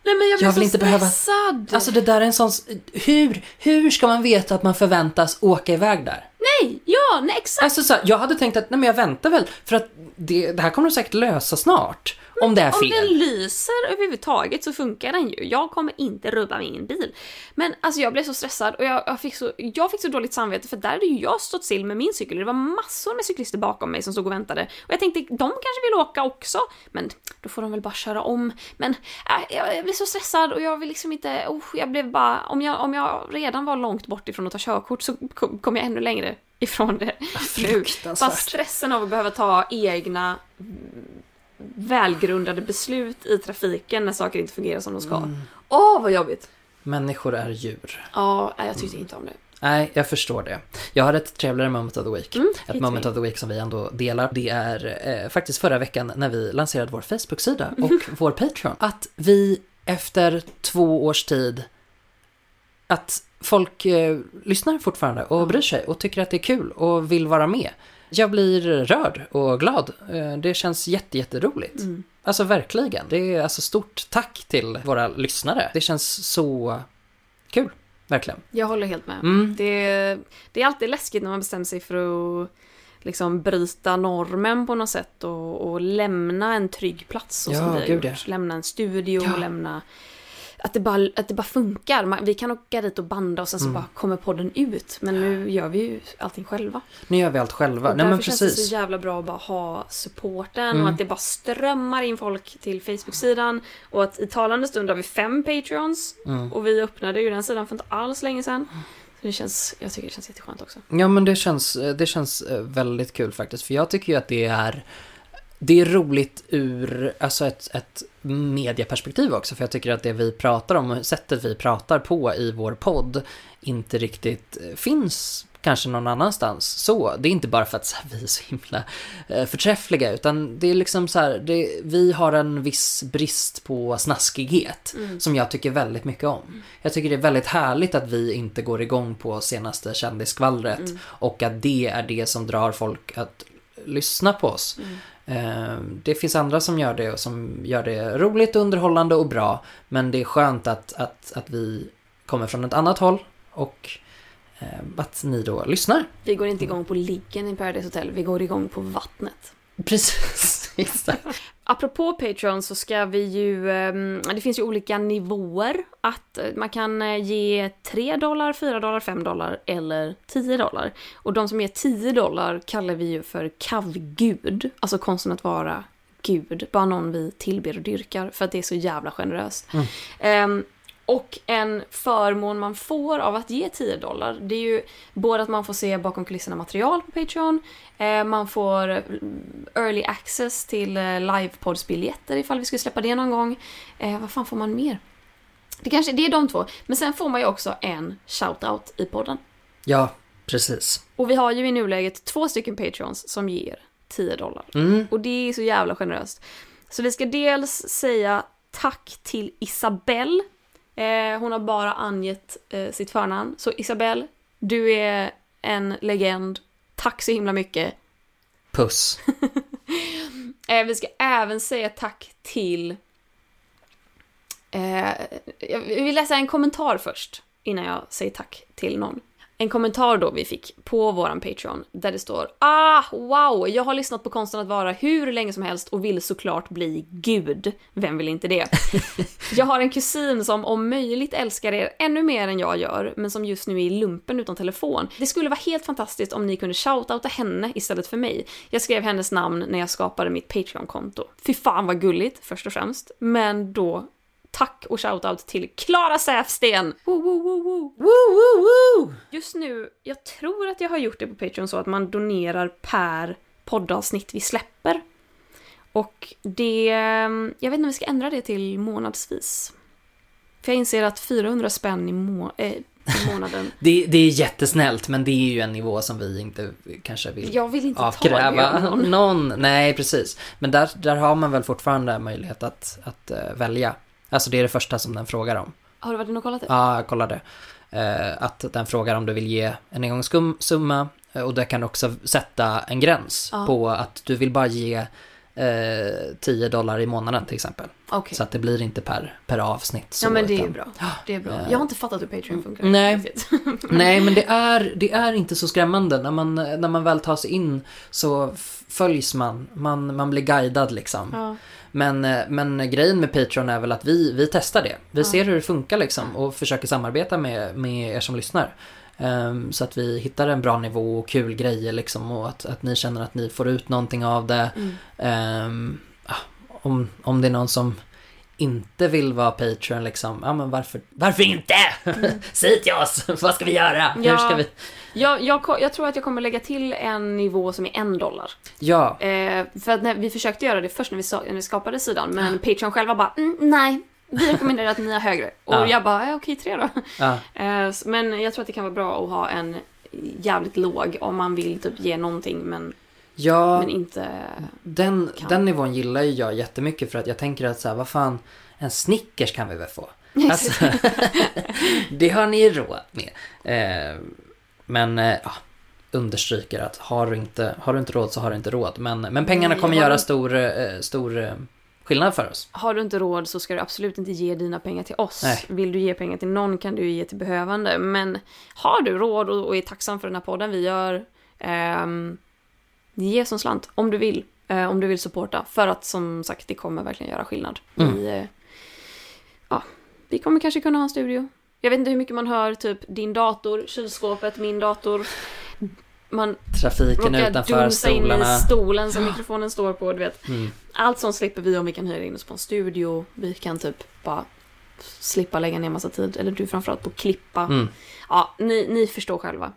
Nej, men jag blir jag vill så inte stressad. Behöva... Alltså det där är en sån... Hur, hur ska man veta att man förväntas åka iväg där? Nej, ja, nej, exakt. Alltså, så, jag hade tänkt att nej, men jag väntar väl. För att det, det här kommer de säkert lösa snart. Men om det är fel. Om den lyser överhuvudtaget så funkar den ju. Jag kommer inte rubba min bil. Men alltså jag blev så stressad och jag, jag, fick så, jag fick så dåligt samvete för där hade ju jag stått still med min cykel. Det var massor med cyklister bakom mig som stod och väntade. Och jag tänkte, de kanske vill åka också. Men då får de väl bara köra om. Men äh, jag, jag blev så stressad och jag vill liksom inte... Oh, jag blev bara, om, jag, om jag redan var långt bort ifrån att ta körkort så kom, kom jag ännu längre ifrån det. Nu. Bara stressen av att behöva ta egna... välgrundade beslut i trafiken när saker inte fungerar som de ska. Åh, mm. oh, vad jobbigt. Människor är djur. Ja, oh, jag tyckte mm. inte om det. Nej, jag förstår det. Jag har ett trevligare moment of the week. Mm, ett moment me. of the week som vi ändå delar. Det är eh, faktiskt förra veckan när vi lanserade vår Facebook-sida och vår Patreon. Att vi efter två års tid att folk eh, lyssnar fortfarande och bryr sig och tycker att det är kul och vill vara med. Jag blir rörd och glad. Eh, det känns jätte, jätteroligt. Mm. Alltså verkligen. Det är alltså stort tack till våra lyssnare. Det känns så kul, verkligen. Jag håller helt med. Mm. Det, det är alltid läskigt när man bestämmer sig för att liksom bryta normen på något sätt och, och lämna en trygg plats. Och ja, som vi gud, gjort. Ja. Lämna en studio ja. och lämna... Att det, bara, att det bara funkar. Vi kan åka dit och banda och sen så mm. bara kommer podden ut. Men nu gör vi ju allting själva. Nu gör vi allt själva. Och nej, men precis. Känns det så jävla bra att bara ha supporten. Mm. Och att det bara strömmar in folk till Facebook-sidan. Och att i talande stund har vi fem Patreons. Mm. Och vi öppnade ju den sidan för inte alls länge sedan. Så det känns, jag tycker det känns jätteskönt också. Ja, men det känns, det känns väldigt kul faktiskt. För jag tycker ju att det är... Det är roligt ur alltså ett, ett medieperspektiv också, för jag tycker att det vi pratar om och sättet vi pratar på i vår podd inte riktigt finns kanske någon annanstans. Så det är inte bara för att så här, vi är så himla förträffliga, utan det är liksom så här, det, vi har en viss brist på snaskighet mm. som jag tycker väldigt mycket om. Jag tycker det är väldigt härligt att vi inte går igång på senaste kändisskvallret mm. och att det är det som drar folk att lyssna på oss. Mm. Det finns andra som gör det och som gör det roligt, underhållande och bra, men det är skönt att, att, att vi kommer från ett annat håll och att ni då lyssnar. Vi går inte igång på liggen i Paradise Hotel, vi går igång på vattnet. Precis, exakt. Apropå Patreon så ska vi ju, det finns ju olika nivåer, att man kan ge tre dollar, fyra dollar, fem dollar eller tio dollar. Och de som ger tio dollar kallar vi ju för kavgud, alltså konsten att vara gud, bara någon vi tillber och dyrkar, för att det är så jävla generöst. Mm. Um, Och en förmån man får av att ge tio dollar, det är ju både att man får se bakom kulisserna material på Patreon, eh, man får early access till eh, livepodsbiljetter ifall vi skulle släppa det någon gång. Eh, vad fan får man mer? Det kanske det är de två. Men sen får man ju också en shoutout i podden. Ja, precis. Och vi har ju i nuläget två stycken Patreons som ger tio dollar. Mm. Och det är så jävla generöst. Så vi ska dels säga tack till Isabelle. Eh, hon har bara angett eh, sitt förnamn. Så Isabelle, du är en legend. Tack så himla mycket. Puss. eh, vi ska även säga tack till... Eh, jag vill läsa en kommentar först innan jag säger tack till någon. En kommentar då vi fick på våran Patreon där det står: Ah, wow, jag har lyssnat på konsten att vara hur länge som helst och vill såklart bli gud. Vem vill inte det? Jag har en kusin som om möjligt älskar er ännu mer än jag gör, men som just nu är i lumpen utan telefon. Det skulle vara helt fantastiskt om ni kunde shoutouta henne istället för mig. Jag skrev hennes namn när jag skapade mitt Patreon-konto. Fy fan vad gulligt, först och främst. Men då... Tack och shoutout till Clara Säfsten. Woo, woo, woo, woo. Woo, woo, woo. Just nu, jag tror att jag har gjort det på Patreon så att man donerar per poddavsnitt vi släpper. Och det, jag vet inte om vi ska ändra det till månadsvis. För jag inser att fyrahundra spänn i, må, äh, i månaden. det, det är jättesnällt, men det är ju en nivå som vi inte kanske vill, jag vill inte avkräva ta någon. någon. Nej, precis. Men där, där har man väl fortfarande möjlighet att, att uh, välja. Alltså det är det första som den frågar om. Har du varit inne och kollat det? Ja, jag kollade. Eh, att den frågar om du vill ge en engångssumma. Och det kan också sätta en gräns ah. på att du vill bara ge eh, tio dollar i månaden till exempel. Okay. Så att det blir inte per, per avsnitt. Så, ja, men det utan, är bra. Det är bra. Eh, jag har inte fattat hur Patreon funkar. Nej, nej, men det är, det är inte så skrämmande. När man, när man väl tar sig in så följs man. Man, man blir guidad liksom. Ja. Men, men grejen med Patreon är väl att vi, vi testar det. Vi ja. ser hur det funkar liksom och försöker samarbeta med, med er som lyssnar. Um, så att vi hittar en bra nivå och kul grejer liksom, och att, att ni känner att ni får ut någonting av det. Mm. Um, om, om det är någon som inte vill vara Patreon liksom, ja men varför, varför inte? Mm. Säg till oss, vad ska vi göra? Ja. Hur ska vi... Jag, jag, jag tror att jag kommer lägga till en nivå som är en dollar. Ja. Eh, för att när vi försökte göra det först när vi, sa, när vi skapade sidan, men ja. Patreon själva bara, mm, nej, vi rekommenderar att ni är högre. Och ja. jag bara, eh, okej, tre då. Ja. Eh, men jag tror att det kan vara bra att ha en jävligt låg om man vill typ ge någonting, men Ja, men inte den, den nivån gillar ju jag jättemycket, för att jag tänker att så här, vad fan, en Snickers kan vi väl få? Alltså, det har ni råd med. Eh, men eh, understryker att har du, inte, har du inte råd så har du inte råd. Men, men pengarna kommer göra stor, eh, stor eh, skillnad för oss. Har du inte råd så ska du absolut inte ge dina pengar till oss. Nej. Vill du ge pengar till någon kan du ge till behövande. Men har du råd och, och är tacksam för den här podden vi gör... Ehm, ge som slant om du vill, eh, om du vill supporta, för att som sagt det kommer verkligen göra skillnad. Mm. Vi, eh, ja, vi kommer kanske kunna ha en studio. Jag vet inte hur mycket man hör, typ din dator, kylskåpet, min dator. Man trafiken utanför stolarna. In i stolen som mikrofonen står på, du vet. Mm. Allt som slipper vi om vi kan hyra in oss på en studio. Vi kan typ bara slippa lägga ner massa tid, eller du framförallt på klippa. Mm. Ja, ni ni förstår själva.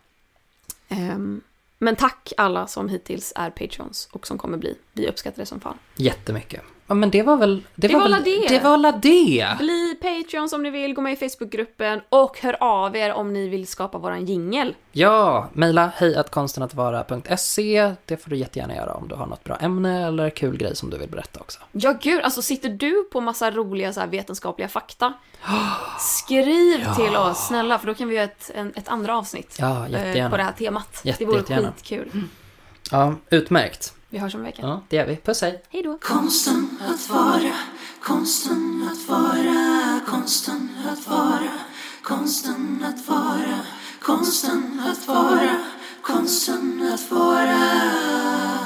Ehm Men tack alla som hittills är Patreons och som kommer bli. Vi uppskattar det som fan. Jättemycket. Ja, men det var väl... Det, det var, var väl, det. Det var det. Bli Patreons om ni vill. Gå med i Facebookgruppen. Och hör av er om ni vill skapa våran jingel. Ja, mejla hej at konsten att vara punkt se. Det får du jättegärna göra om du har något bra ämne eller kul grej som du vill berätta också. Ja gud, alltså sitter du på massa roliga så här, vetenskapliga fakta? Skriv ja. till oss, snälla. För då kan vi göra ett, en, ett andra avsnitt ja, eh, på det här temat. Jätte, det vore skitkul. Mm. Ja, utmärkt. Vi hörs om veckan. Ja, det gör vi. Puss, hej. Hej då. Konsten att vara, konsten att vara, konsten att vara, konsten att vara, konsten att vara, konsten att vara.